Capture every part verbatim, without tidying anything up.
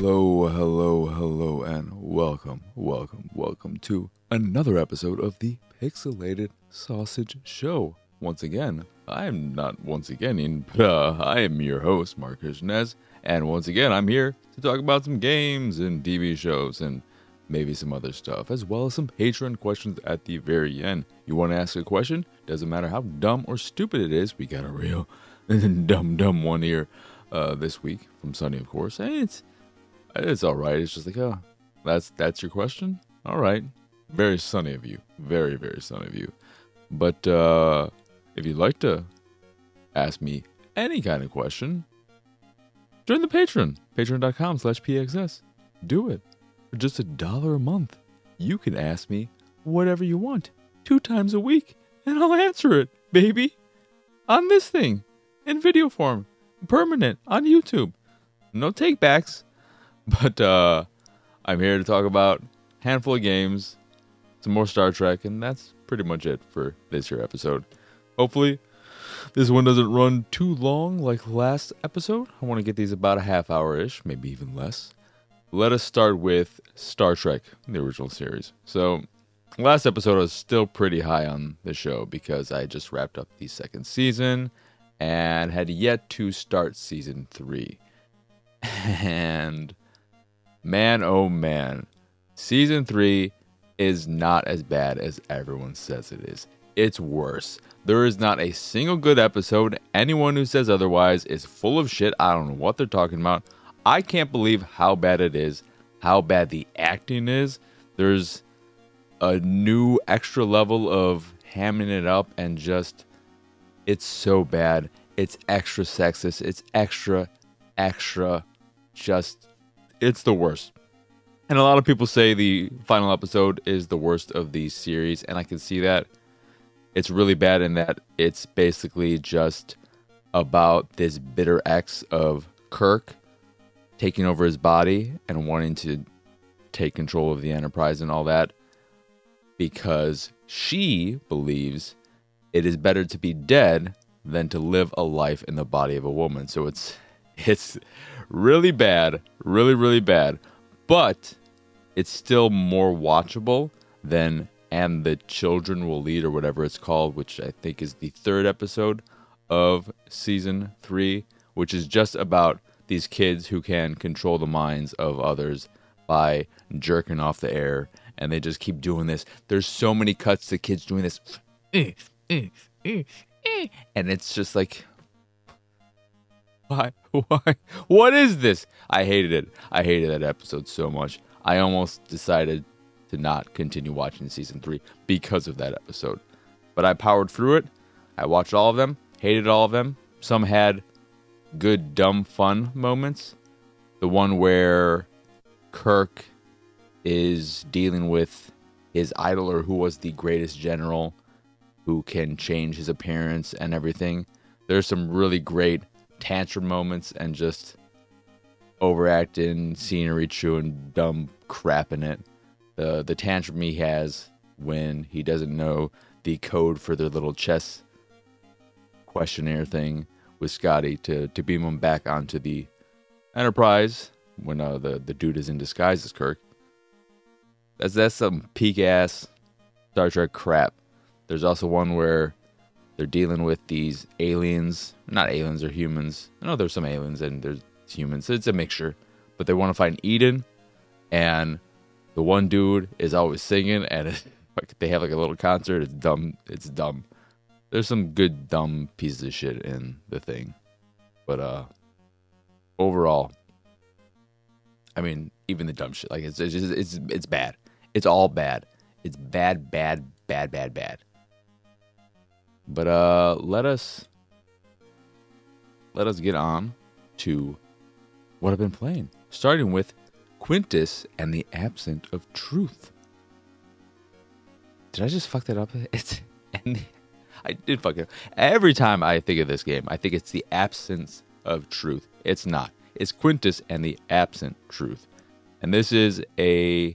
Hello, hello, hello, and welcome, welcome, welcome to another episode of the Pixelated Sausage Show. Once again, I'm not once again, in, but uh, I am your host, Marcus Nez, and once again, I'm here to talk about some games and T V shows and maybe some other stuff, as well as some Patreon questions at the very end. You want to ask a question? Doesn't matter how dumb or stupid it is, we got a real dumb, dumb one here uh, this week from Sunny, of course, and it's It's all right. It's just like, oh, that's that's your question? All right. Very Sunny of you. Very, very Sunny of you. But uh, if you'd like to ask me any kind of question, join the Patreon. Patreon.com slash PXS. Do it. For just a dollar a month, you can ask me whatever you want two times a week, and I'll answer it, baby. On this thing. In video form. Permanent. On YouTube. No takebacks. But uh, I'm here to talk about a handful of games, some more Star Trek, and that's pretty much it for this here episode. Hopefully, this one doesn't run too long like last episode. I want to get these about a half hour-ish, maybe even less. Let us start with Star Trek, the original series. So, last episode I was still pretty high on the show because I just wrapped up the second season and had yet to start season three. And man, oh man, season three is not as bad as everyone says it is. It's worse. There is not a single good episode. Anyone who says otherwise is full of shit. I don't know what they're talking about. I can't believe how bad it is, how bad the acting is. There's a new extra level of hamming it up and just, it's so bad. It's extra sexist. It's extra, extra, just... It's the worst. And a lot of people say the final episode is the worst of the series, and I can see that. It's really bad in that it's basically just about this bitter ex of Kirk taking over his body and wanting to take control of the Enterprise and all that because she believes it is better to be dead than to live a life in the body of a woman. So it's it's... Really bad, really, really bad, but it's still more watchable than And the Children Will Lead or whatever it's called, which I think is the third episode of season three, which is just about these kids who can control the minds of others by jerking off the air, and they just keep doing this. There's so many cuts to kids doing this, and it's just like... Why? Why? What is this? I hated it. I hated that episode so much. I almost decided to not continue watching season three because of that episode. But I powered through it. I watched all of them. Hated all of them. Some had good, dumb, fun moments. The one where Kirk is dealing with his idol, who was the greatest general, who can change his appearance and everything. There's some really great tantrum moments and just overacting, scenery chewing, dumb crap in it. The the tantrum he has when he doesn't know the code for their little chess questionnaire thing with Scotty to, to beam him back onto the Enterprise when uh, the, the dude is in disguise as Kirk. That's, that's some peak-ass Star Trek crap. There's also one where they're dealing with these aliens. Not aliens, they're humans. I know there's some aliens and there's humans. It's a mixture. But they want to find Eden. And the one dude is always singing. And it, like, they have like a little concert. It's dumb. It's dumb. There's some good dumb pieces of shit in the thing. But uh, overall, I mean, even the dumb shit. Like it's, it's, just, it's, it's bad. It's all bad. It's bad, bad, bad, bad, bad. But uh, let us let us get on to what I've been playing, starting with Quintus and the Absent of Truth. Did I just fuck that up? It's and the, I did fuck it up. Every time I think of this game, I think it's the Absence of Truth. It's not. It's Quintus and the Absent Truth. And this is a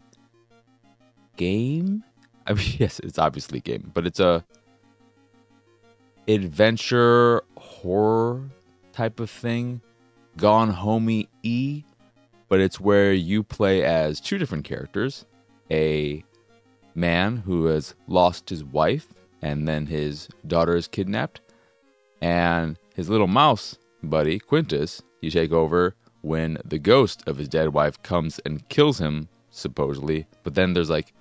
game? I mean, yes, it's obviously a game, but it's a adventure horror type of thing, gone homey-y, but it's where you play as two different characters, a man who has lost his wife and then his daughter is kidnapped, and his little mouse buddy, Quintus. You take over when the ghost of his dead wife comes and kills him, supposedly, but then there's like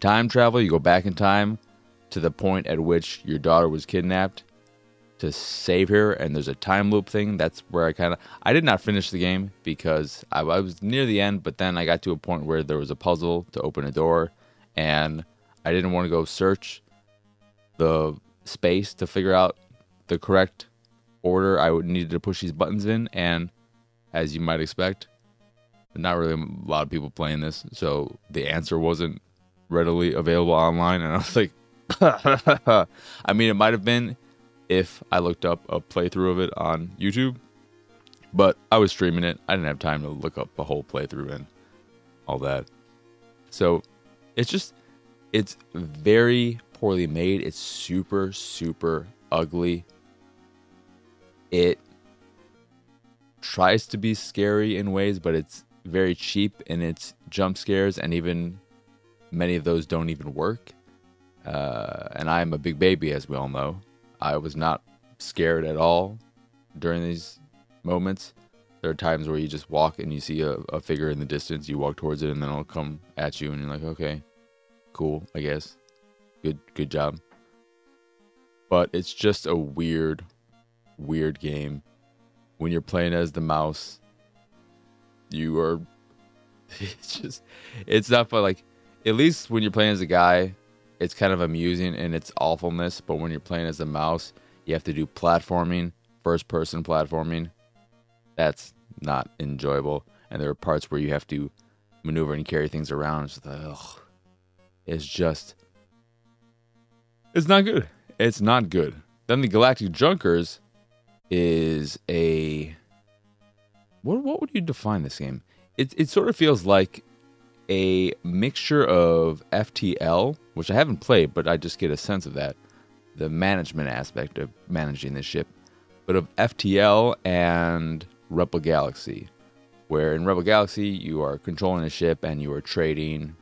time travel. You go back in time to the point at which your daughter was kidnapped to save her, and there's a time loop thing. That's where I kind of... I did not finish the game because I, I was near the end, but then I got to a point where there was a puzzle to open a door, and I didn't want to go search the space to figure out the correct order I would needed to push these buttons in, and as you might expect, not really a lot of people playing this, so the answer wasn't readily available online, and I was like... I mean, it might have been if I looked up a playthrough of it on YouTube, but I was streaming it. I didn't have time to look up a whole playthrough and all that. So it's just, it's very poorly made. It's super, super ugly. It tries to be scary in ways, but it's very cheap in its jump scares, and even many of those don't even work. Uh, and I'm a big baby, as we all know. I was not scared at all during these moments. There are times where you just walk and you see a, a figure in the distance. You walk towards it and then it'll come at you and you're like, okay, cool, I guess. Good, good job. But it's just a weird, weird game. When you're playing as the mouse, you are... It's just... It's not fun. Like, at least when you're playing as a guy... It's kind of amusing in its awfulness, but when you're playing as a mouse, you have to do platforming, first-person platforming. That's not enjoyable. And there are parts where you have to maneuver and carry things around. It's just, ugh. It's just... It's not good. It's not good. Then the Galactic Junkers is a... What what would you define this game? It, it sort of feels like a mixture of F T L, which I haven't played, but I just get a sense of that, the management aspect of managing this ship, but of F T L and Rebel Galaxy, where in Rebel Galaxy you are controlling a ship and you are trading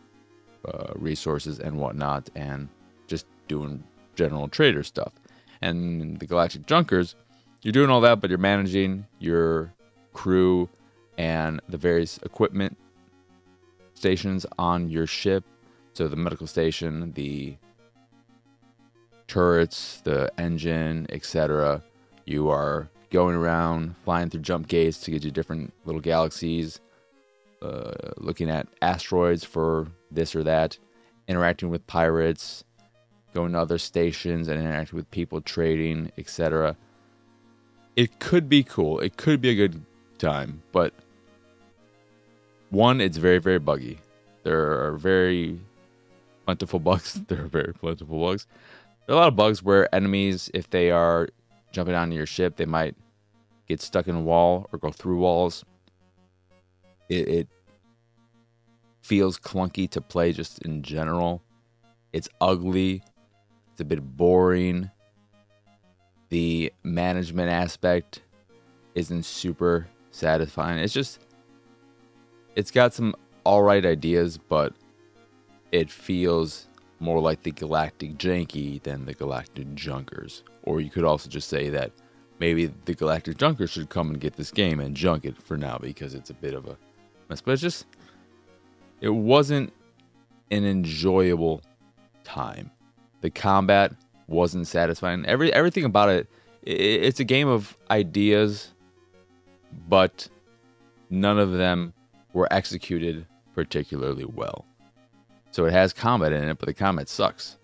uh, resources and whatnot and just doing general trader stuff. And in the Galactic Junkers, you're doing all that, but you're managing your crew and the various equipment stations on your ship. So the medical station, the turrets, the engine, et cetera. You are going around, flying through jump gates to get you different little galaxies, uh, looking at asteroids for this or that, interacting with pirates, going to other stations and interacting with people, trading, et cetera. It could be cool. It could be a good time, but one, it's very, very buggy. There are very plentiful bugs. There are very plentiful bugs. There are a lot of bugs where enemies, if they are jumping onto your ship, they might get stuck in a wall or go through walls. It, it feels clunky to play just in general. It's ugly. It's a bit boring. The management aspect isn't super satisfying. It's just... It's got some alright ideas, but it feels more like the Galactic Janky than the Galactic Junkers. Or you could also just say that maybe the Galactic Junkers should come and get this game and junk it for now because it's a bit of a mess. But it's just, it wasn't an enjoyable time. The combat wasn't satisfying. Every everything about it, it's a game of ideas, but none of them were executed particularly well. So it has combat in it, but the combat sucks.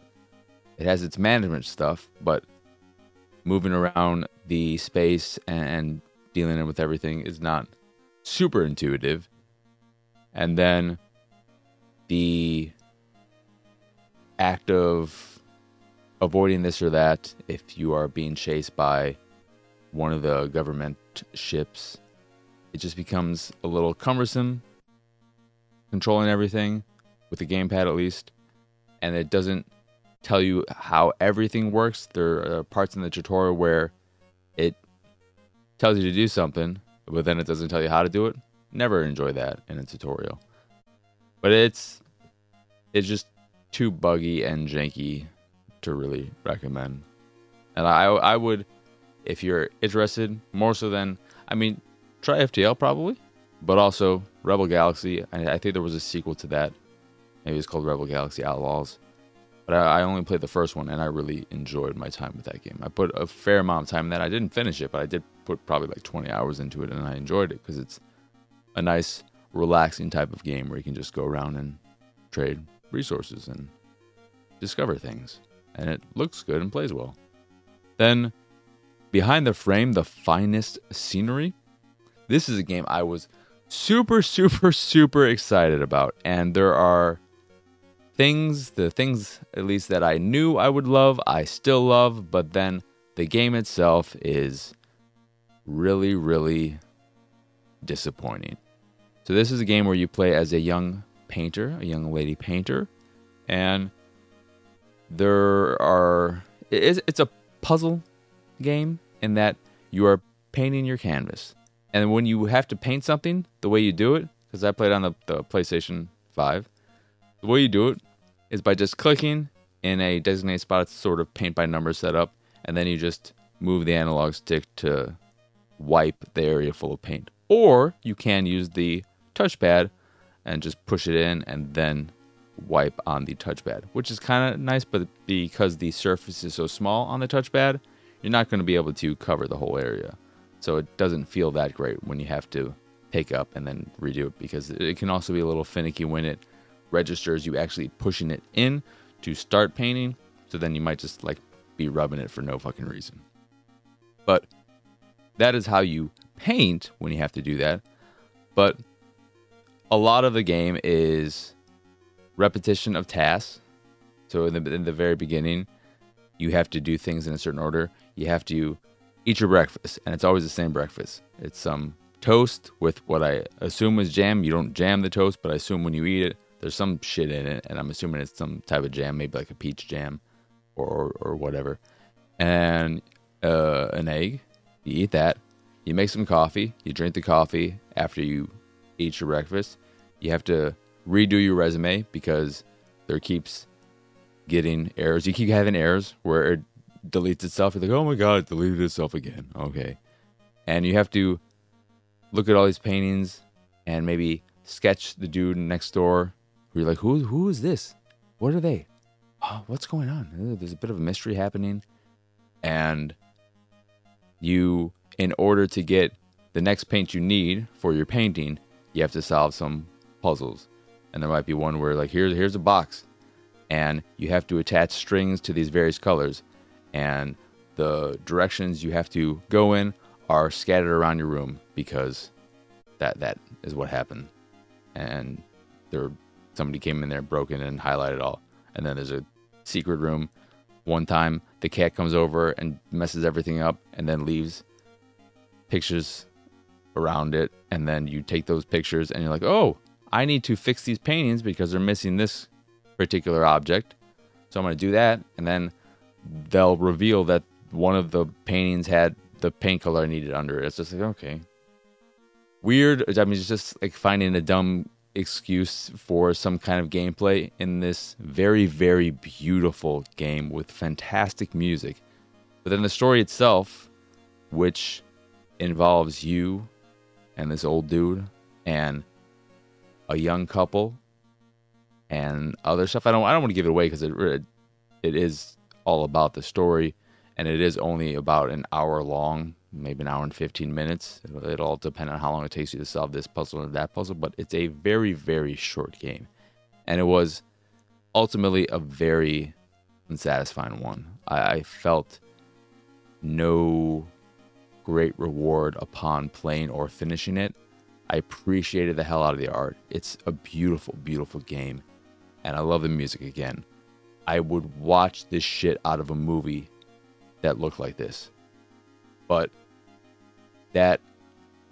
It has its management stuff, but moving around the space and dealing with everything is not super intuitive. And then the act of avoiding this or that, if you are being chased by one of the government ships, it just becomes a little cumbersome, controlling everything, with the gamepad at least, and it doesn't tell you how everything works. There are parts in the tutorial where it tells you to do something, but then it doesn't tell you how to do it, never enjoy that in a tutorial. But it's it's just too buggy and janky to really recommend. And I I would, if you're interested, more so than, I mean, try F T L probably, but also Rebel Galaxy. I, I think there was a sequel to that. Maybe it's called Rebel Galaxy Outlaws. But I, I only played the first one, and I really enjoyed my time with that game. I put a fair amount of time in that. I didn't finish it, but I did put probably like twenty hours into it, and I enjoyed it because it's a nice, relaxing type of game where you can just go around and trade resources and discover things. And it looks good and plays well. Then, Behind the Frame, The Finest Scenery. This is a game I was super, super, super excited about. And there are things, the things at least that I knew I would love, I still love. But then the game itself is really, really disappointing. So this is a game where you play as a young painter, a young lady painter. And there are... It's a puzzle game in that you are painting your canvas. And when you have to paint something, the way you do it, because I played on the, the PlayStation five, the way you do it is by just clicking in a designated spot. It's sort of paint by number setup, and then you just move the analog stick to wipe the area full of paint. Or you can use the touchpad and just push it in and then wipe on the touchpad, which is kind of nice, but because the surface is so small on the touchpad, you're not going to be able to cover the whole area. So it doesn't feel that great when you have to pick up and then redo it, because it can also be a little finicky when it registers you actually pushing it in to start painting. So then you might just like be rubbing it for no fucking reason. But that is how you paint when you have to do that. But a lot of the game is repetition of tasks. So in the, in the very beginning, you have to do things in a certain order. You have to eat your breakfast, and it's always the same breakfast. It's some um, toast with what I assume is jam. You don't jam the toast, but I assume when you eat it, there's some shit in it, and I'm assuming it's some type of jam, maybe like a peach jam or or, or whatever. And uh, an egg, you eat that. You make some coffee. You drink the coffee after you eat your breakfast. You have to redo your resume because there keeps getting errors. You keep having errors where it deletes itself. You're like, oh my god, it deleted itself again. Okay. And you have to look at all these paintings and maybe sketch the dude next door. You're like, who, who is this? What are they? Oh, what's going on? There's a bit of a mystery happening. And you, in order to get the next paint you need for your painting, you have to solve some puzzles. And there might be one where, like, here's here's a box, and you have to attach strings to these various colors, and the directions you have to go in are scattered around your room because that that is what happened. And there somebody came in there, broke in, and highlighted all. And then there's a secret room. One time, the cat comes over and messes everything up, and then leaves pictures around it. And then you take those pictures, and you're like, oh, I need to fix these paintings because they're missing this particular object. So I'm going to do that, and then they'll reveal that one of the paintings had the paint color I needed under it. It's just like, okay. Weird. I mean, it's just like finding a dumb excuse for some kind of gameplay in this very, very beautiful game with fantastic music. But then the story itself, which involves you and this old dude and a young couple and other stuff. I don't I don't want to give it away because it it is all about the story, and it is only about an hour long, maybe an hour and fifteen minutes. It'll, it'll all depend on how long it takes you to solve this puzzle or that puzzle, but it's a very, very short game. And it was ultimately a very unsatisfying one. I, I felt no great reward upon playing or finishing it. I appreciated the hell out of the art. It's a beautiful, beautiful game, and I love the music again. I would watch this shit out of a movie that looked like this. But that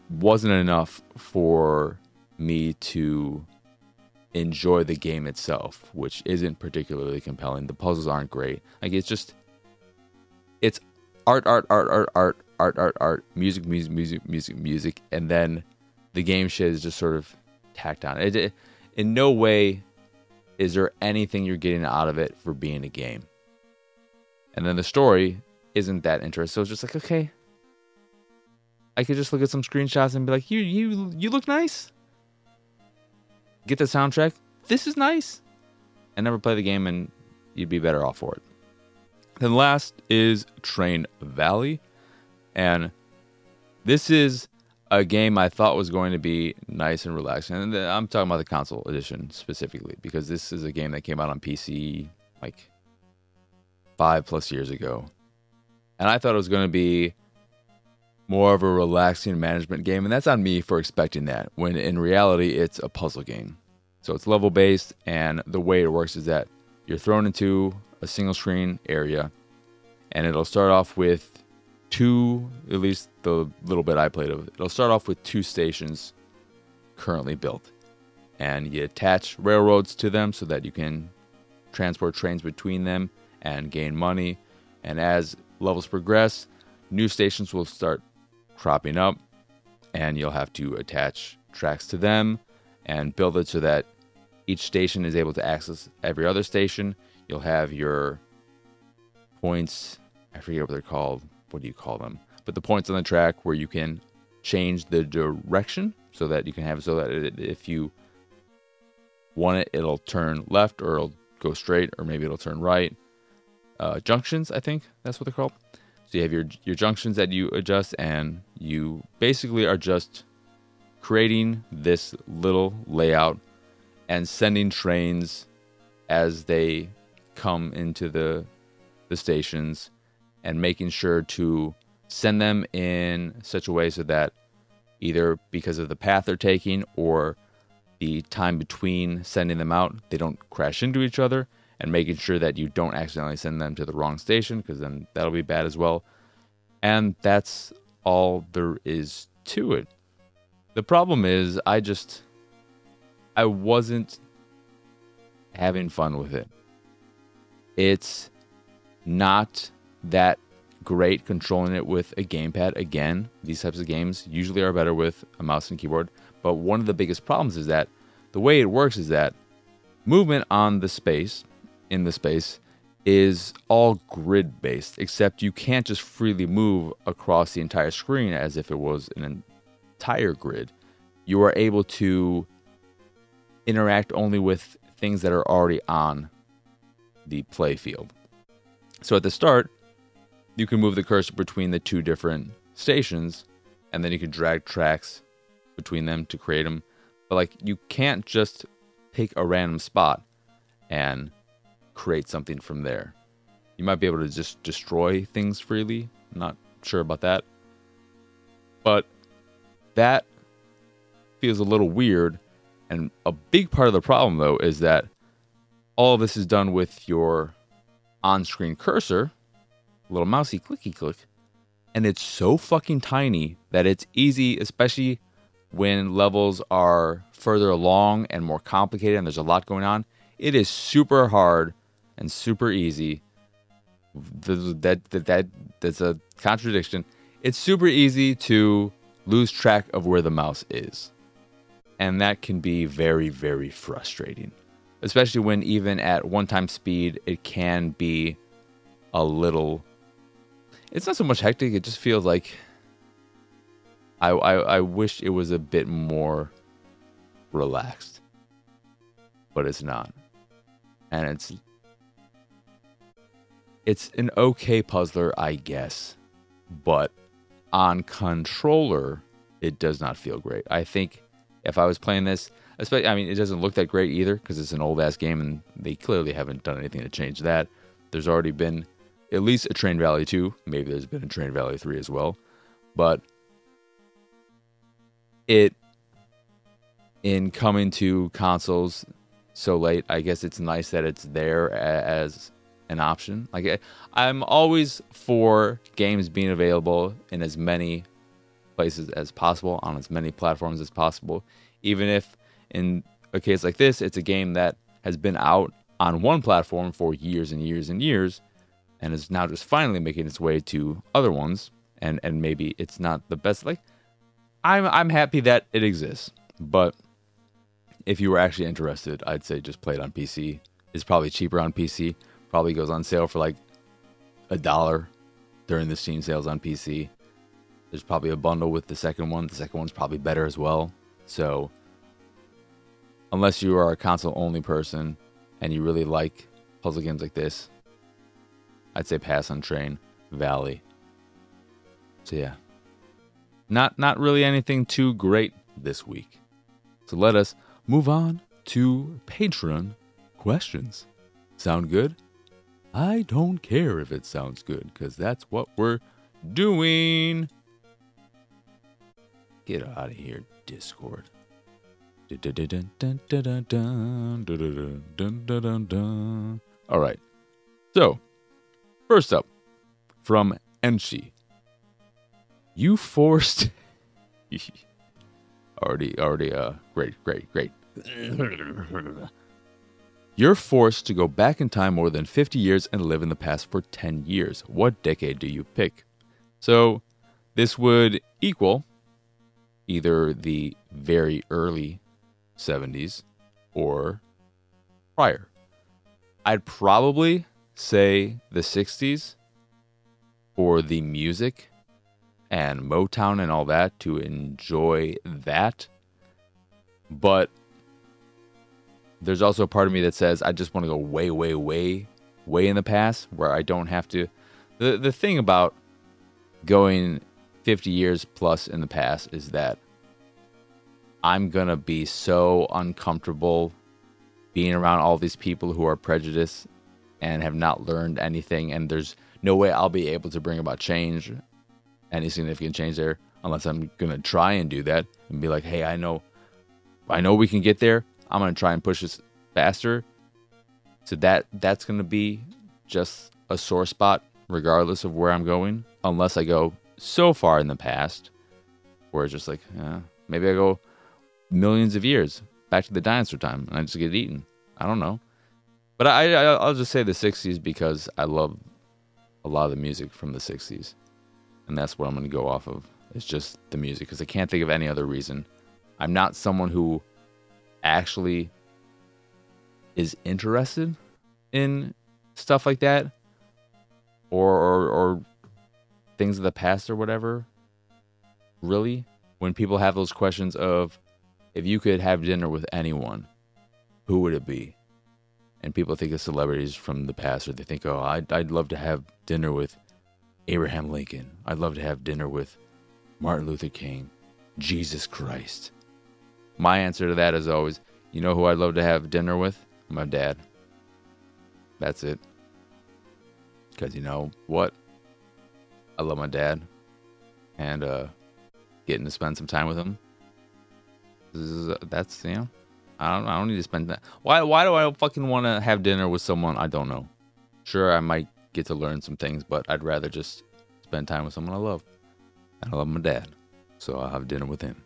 wasn't enough for me to enjoy the game itself, which isn't particularly compelling. The puzzles aren't great. Like, it's just, it's art, art, art, art, art, art, art, art, music, music, music, music, music, and then the game shit is just sort of tacked on. It, it, in no way is there anything you're getting out of it for being a game. And then the story isn't that interesting. So it's just like, okay, I could just look at some screenshots and be like, you you you look nice. Get the soundtrack. This is nice. And never play the game, and you'd be better off for it. Then last is Train Valley. And this is a game I thought was going to be nice and relaxing. And I'm talking about the console edition specifically, because this is a game that came out on P C like five plus years ago. And I thought it was going to be more of a relaxing management game. And that's on me for expecting that, when in reality, it's a puzzle game. So it's level-based, and the way it works is that you're thrown into a single-screen area, and it'll start off with two, at least the little bit I played of it, it'll start off with two stations currently built. And you attach railroads to them so that you can transport trains between them and gain money. And as levels progress, new stations will start cropping up, and you'll have to attach tracks to them and build it so that each station is able to access every other station. You'll have your points, I forget what they're called, what do you call them? But the points on the track where you can change the direction so that you can have it so that it, if you want it, it'll turn left, or it'll go straight, or maybe it'll turn right. Uh, junctions, I think that's what they're called. So you have your your junctions that you adjust, and you basically are just creating this little layout and sending trains as they come into the the stations, and making sure to send them in such a way so that either because of the path they're taking or the time between sending them out, they don't crash into each other, and making sure that you don't accidentally send them to the wrong station, because then that'll be bad as well. And that's all there is to it. The problem is, I just, I wasn't having fun with it. It's not that great controlling it with a gamepad. Again, these types of games usually are better with a mouse and keyboard. But one of the biggest problems is that the way it works is that movement on the space, in the space, is all grid-based, except you can't just freely move across the entire screen as if it was an entire grid. You are able to interact only with things that are already on the play field. So at the start, you can move the cursor between the two different stations, and then you can drag tracks between them to create them. But like, you can't just pick a random spot and create something from there. You might be able to just destroy things freely. I'm not sure about that. But that feels a little weird. And a big part of the problem, though, is that all of this is done with your on-screen cursor, little mousey clicky-click, and it's so fucking tiny that it's easy, especially when levels are further along and more complicated and there's a lot going on. It is super hard and super easy. That, that, that, that's a contradiction. It's super easy to lose track of where the mouse is. And that can be very, very frustrating, especially when even at one-time speed, it can be a little... It's not so much hectic, it just feels like... I, I, I wish it was a bit more relaxed, but it's not. And it's... It's an okay puzzler, I guess, but on controller, it does not feel great. I think... If I was playing this, especially, I mean, it doesn't look that great either, because it's an old-ass game, and they clearly haven't done anything to change that. There's already been at least a Train Valley two. Maybe there's been a Train Valley three as well. But it, in coming to consoles so late, I guess it's nice that it's there as an option. Like, I'm always for games being available in as many places as possible, on as many platforms as possible, even if in a case like this it's a game that has been out on one platform for years and years and years and is now just finally making its way to other ones, and and maybe it's not the best. Like, I'm I'm happy that it exists, but if you were actually interested, I'd say just play it on P C. It's probably cheaper on P C. Probably goes on sale for like a dollar during the Steam sales on P C. There's probably a bundle with the second one. The second one's probably better as well. So unless you are a console-only person and you really like puzzle games like this, I'd say pass on Train Valley. So yeah, not not really anything too great this week. So let us move on to patron questions. Sound good? I don't care if it sounds good, because that's what we're doing. Get out of here, Discord. All right. So, first up, from Enchi. You forced... already, already, uh, great, great, great. You're forced to go back in time more than fifty years and live in the past for ten years. What decade do you pick? So, this would equal either the very early seventies or prior. I'd probably say the sixties for the music and Motown and all that, to enjoy that. But there's also a part of me that says I just want to go way, way, way, way in the past where I don't have to. The, the thing about going fifty years plus in the past is that I'm going to be so uncomfortable being around all these people who are prejudiced and have not learned anything, and there's no way I'll be able to bring about change, any significant change there, unless I'm going to try and do that and be like, hey, I know I know we can get there. I'm going to try and push this faster. So that that's going to be just a sore spot regardless of where I'm going, unless I go so far in the past where it's just like, eh, maybe I go millions of years back to the dinosaur time and I just get eaten. I don't know. But I, I, I'll just say the sixties because I love a lot of the music from the sixties. And that's what I'm going to go off of. It's just the music, because I can't think of any other reason. I'm not someone who actually is interested in stuff like that, or, or, or things of the past or whatever. Really? When people have those questions of, if you could have dinner with anyone, who would it be? And people think of celebrities from the past, or they think, oh, I'd, I'd love to have dinner with Abraham Lincoln. I'd love to have dinner with Martin Luther King. Jesus Christ. My answer to that is always, you know who I'd love to have dinner with? My dad. That's it. Because you know what? I love my dad. And uh, getting to spend some time with him. This is, uh, that's, you know, I don't, I don't need to spend that. Why Why do I fucking want to have dinner with someone I don't know? Sure, I might get to learn some things, but I'd rather just spend time with someone I love. And I love my dad, so I'll have dinner with him.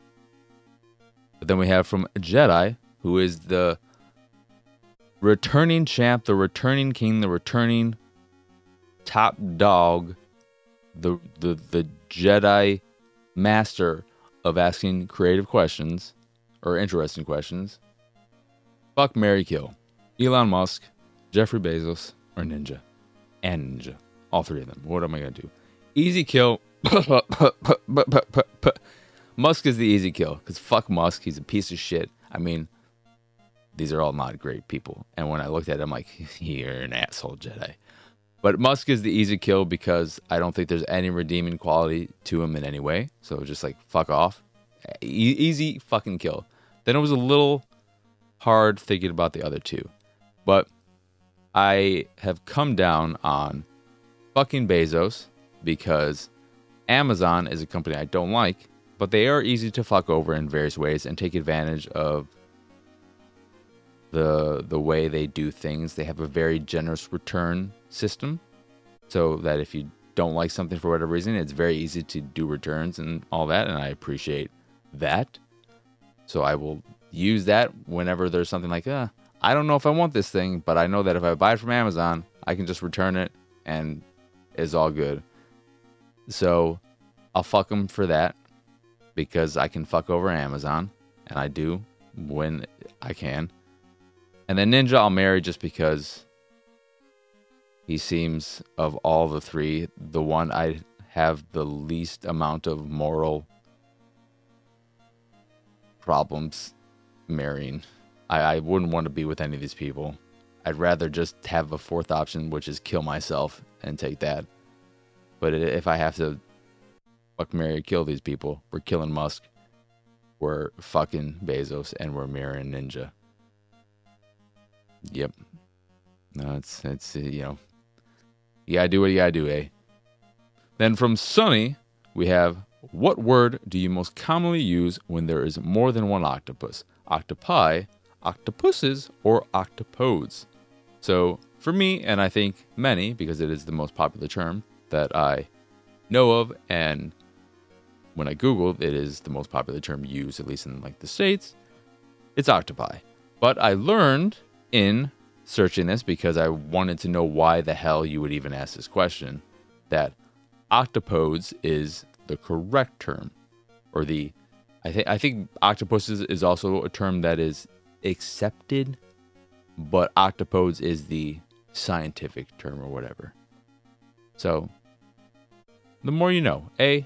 But then we have from Jedi, who is the returning champ, the returning king, the returning top dog, the the, the Jedi master of asking creative questions, or interesting questions. Fuck, marry, kill. Elon Musk, Jeffrey Bezos, or Ninja. And Ninja. All three of them. What am I going to do? Easy kill. Musk is the easy kill. Because fuck Musk. He's a piece of shit. I mean, these are all not great people. And when I looked at it, I'm like, you're an asshole, Jedi. But Musk is the easy kill because I don't think there's any redeeming quality to him in any way. So just like, fuck off. E- easy fucking kill. Then it was a little hard thinking about the other two. But I have come down on fucking Bezos because Amazon is a company I don't like, but they are easy to fuck over in various ways and take advantage of the the way they do things. They have a very generous return system, so that if you don't like something for whatever reason, it's very easy to do returns and all that, and I appreciate that. So I will use that whenever there's something like, uh, I don't know if I want this thing, but I know that if I buy it from Amazon, I can just return it and it's all good. So I'll fuck them for that. because I can fuck over Amazon, and I do when I can. And then Ninja I'll marry just because he seems, of all the three, the one I have the least amount of moral problems marrying. I, I wouldn't want to be with any of these people. I'd rather just have a fourth option, which is kill myself and take that. But if I have to fuck, marry, kill these people, we're killing Musk, we're fucking Bezos, and we're marrying Ninja. Yep. No, it's, it's you know, you gotta do what you gotta do, eh? Then from Sunny, we have, what word do you most commonly use when there is more than one octopus? Octopi, octopuses, or octopodes? So, for me, and I think many, because it is the most popular term that I know of, and when I Googled, it is the most popular term used, at least in like the States, it's octopi. But I learned in searching this, because I wanted to know why the hell you would even ask this question, that octopodes is the correct term, or the I think I think octopuses is also a term that is accepted, but octopodes is the scientific term or whatever. So the more you know, a,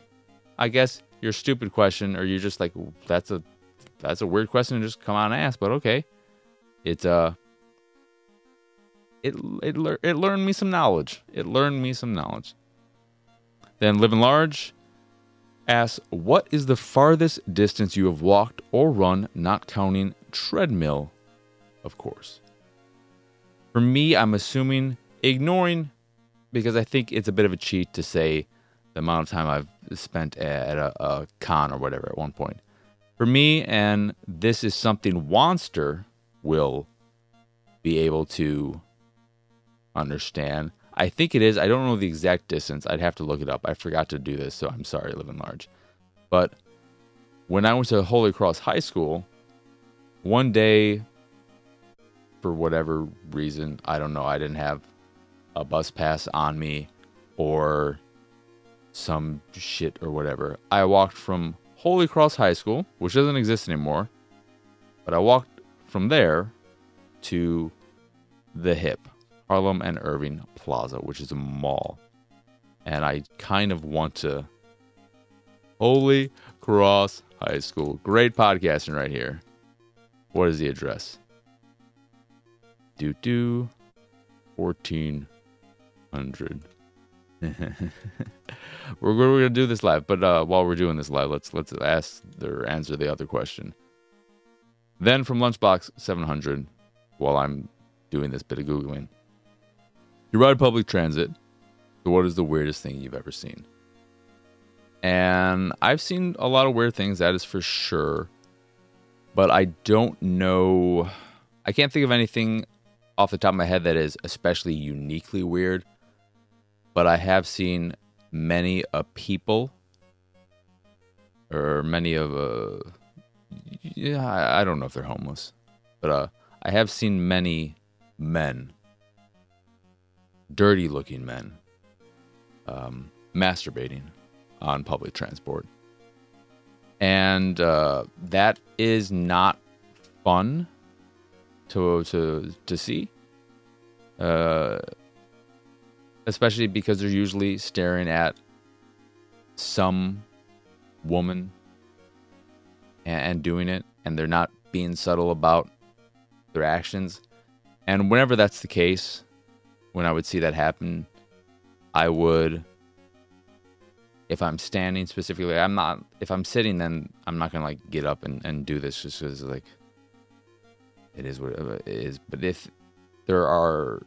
I guess your stupid question, or you're just like, that's a that's a weird question to just come on and ask, but okay, it's uh It it it learned me some knowledge. It learned me some knowledge. Then Living Large asks, what is the farthest distance you have walked or run, not counting treadmill, of course? For me, I'm assuming ignoring, because I think it's a bit of a cheat to say the amount of time I've spent at a, a con or whatever at one point. For me, and this is something Wonster will be able to understand, I think it is, I don't know the exact distance, I'd have to look it up, I forgot to do this, so I'm sorry, Living Large, but when I went to Holy Cross High School, one day, for whatever reason, I don't know, I didn't have a bus pass on me, or some shit, or whatever, I walked from Holy Cross High School, which doesn't exist anymore, but I walked from there to the hip, Harlem and Irving Plaza, which is a mall. And I kind of want to... Holy Cross High School. Great podcasting right here. What is the address? Doo-doo. fourteen hundred. We're going to do this live. But uh, while we're doing this live, let's let's ask or answer the other question. Then from Lunchbox seven hundred, while I'm doing this bit of Googling. You ride public transit, so what is the weirdest thing you've ever seen? And I've seen a lot of weird things, that is for sure. But I don't know... I can't think of anything off the top of my head that is especially uniquely weird. But I have seen many a people. Or many of... Uh, yeah, I don't know if they're homeless. But uh, I have seen many men... dirty-looking men um, masturbating on public transport. And uh, that is not fun to to, to see, uh, especially because they're usually staring at some woman and, and doing it, and they're not being subtle about their actions. And whenever that's the case... when I would see that happen, I would, if I'm standing specifically, I'm not, if I'm sitting, then I'm not going to like get up and, and do this just because like, it is what it is. But if there are,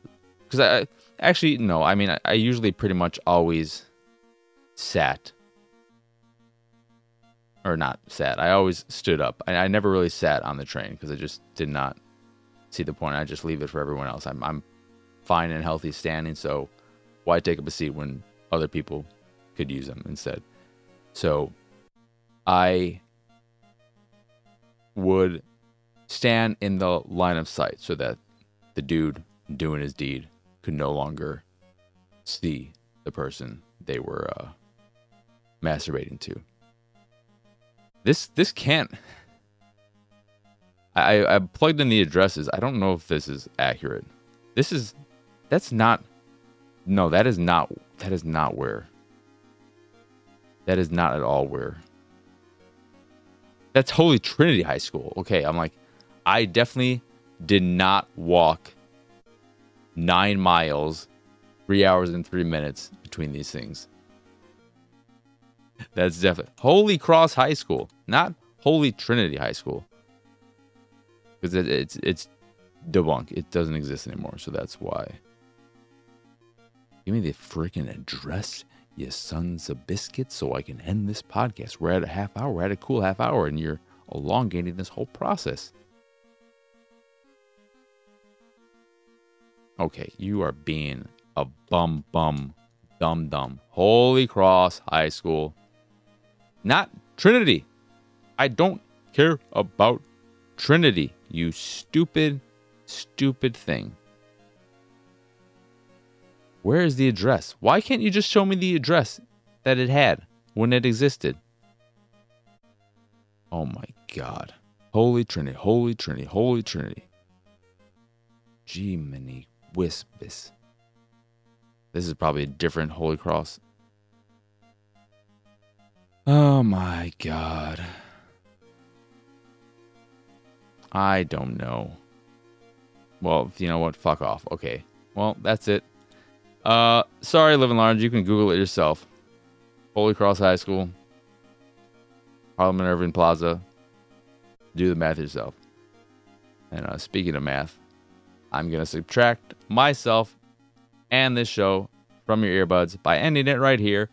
because I actually, no, I mean, I, I usually pretty much always sat or not sat. I always stood up. I, I never really sat on the train because I just did not see the point. I just leave it for everyone else. I'm, I'm, fine and healthy standing, so why take up a seat when other people could use them instead? So I would stand in the line of sight so that the dude doing his deed could no longer see the person they were uh, masturbating to. This this can't... I, I plugged in the addresses. I don't know if this is accurate. This is... That's not... No, that is not... That is not where. That is not at all where. That's Holy Trinity High School. Okay, I'm like... I definitely did not walk nine miles, three hours and three minutes between these things. That's definitely Holy Cross High School, not Holy Trinity High School, because it, it's it's debunked. It doesn't exist anymore, so that's why. Give me the freaking address, you sons of biscuits, so I can end this podcast. We're at a half hour. We're at a cool half hour, and you're elongating this whole process. Okay, you are being a bum bum dum dum. Holy Cross High School. Not Trinity. I don't care about Trinity, you stupid, stupid thing. Where is the address? Why can't you just show me the address that it had when it existed? Oh my God. Holy Trinity, Holy Trinity, Holy Trinity. Gee, mini Wispus. This is probably a different Holy Cross. Oh my God. I don't know. Well, you know what? Fuck off. Okay. Well, that's it. Uh, sorry, Live and Large. You can Google it yourself. Holy Cross High School. Harlem and Irving Plaza. Do the math yourself. And uh, speaking of math, I'm going to subtract myself and this show from your earbuds by ending it right here.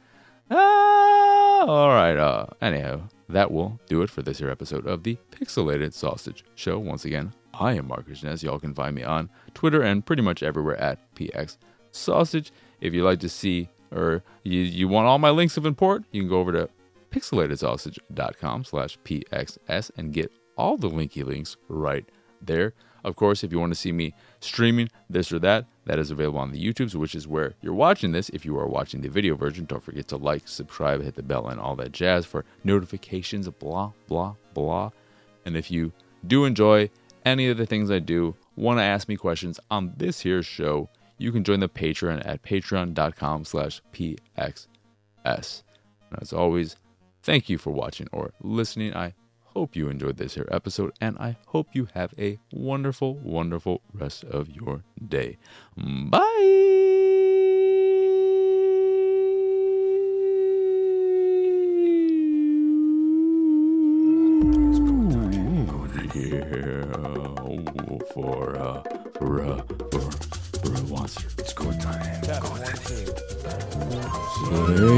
Ah, all right. Uh, anyhow, that will do it for this here episode of the Pixelated Sausage Show. Once again, I am Marcus Nez. Y'all can find me on Twitter and pretty much everywhere at P X Sausage. If you'd like to see or you, you want all my links of import, you can go over to pixelatedsausage.com slash PXS and get all the linky links right there. Of course, if you want to see me streaming this or that, that is available on the YouTubes, which is where you're watching this. If you are watching the video version, don't forget to like, subscribe, hit the bell, and all that jazz for notifications, blah, blah, blah. And if you do enjoy any of the things I do, want to ask me questions on this here show, you can join the Patreon at patreon.com slash PXS. And as always, thank you for watching or listening. I hope you enjoyed this here episode, and I hope you have a wonderful, wonderful rest of your day. Bye! Yeah, for uh, for uh, for for a monster. It's go time. Go time.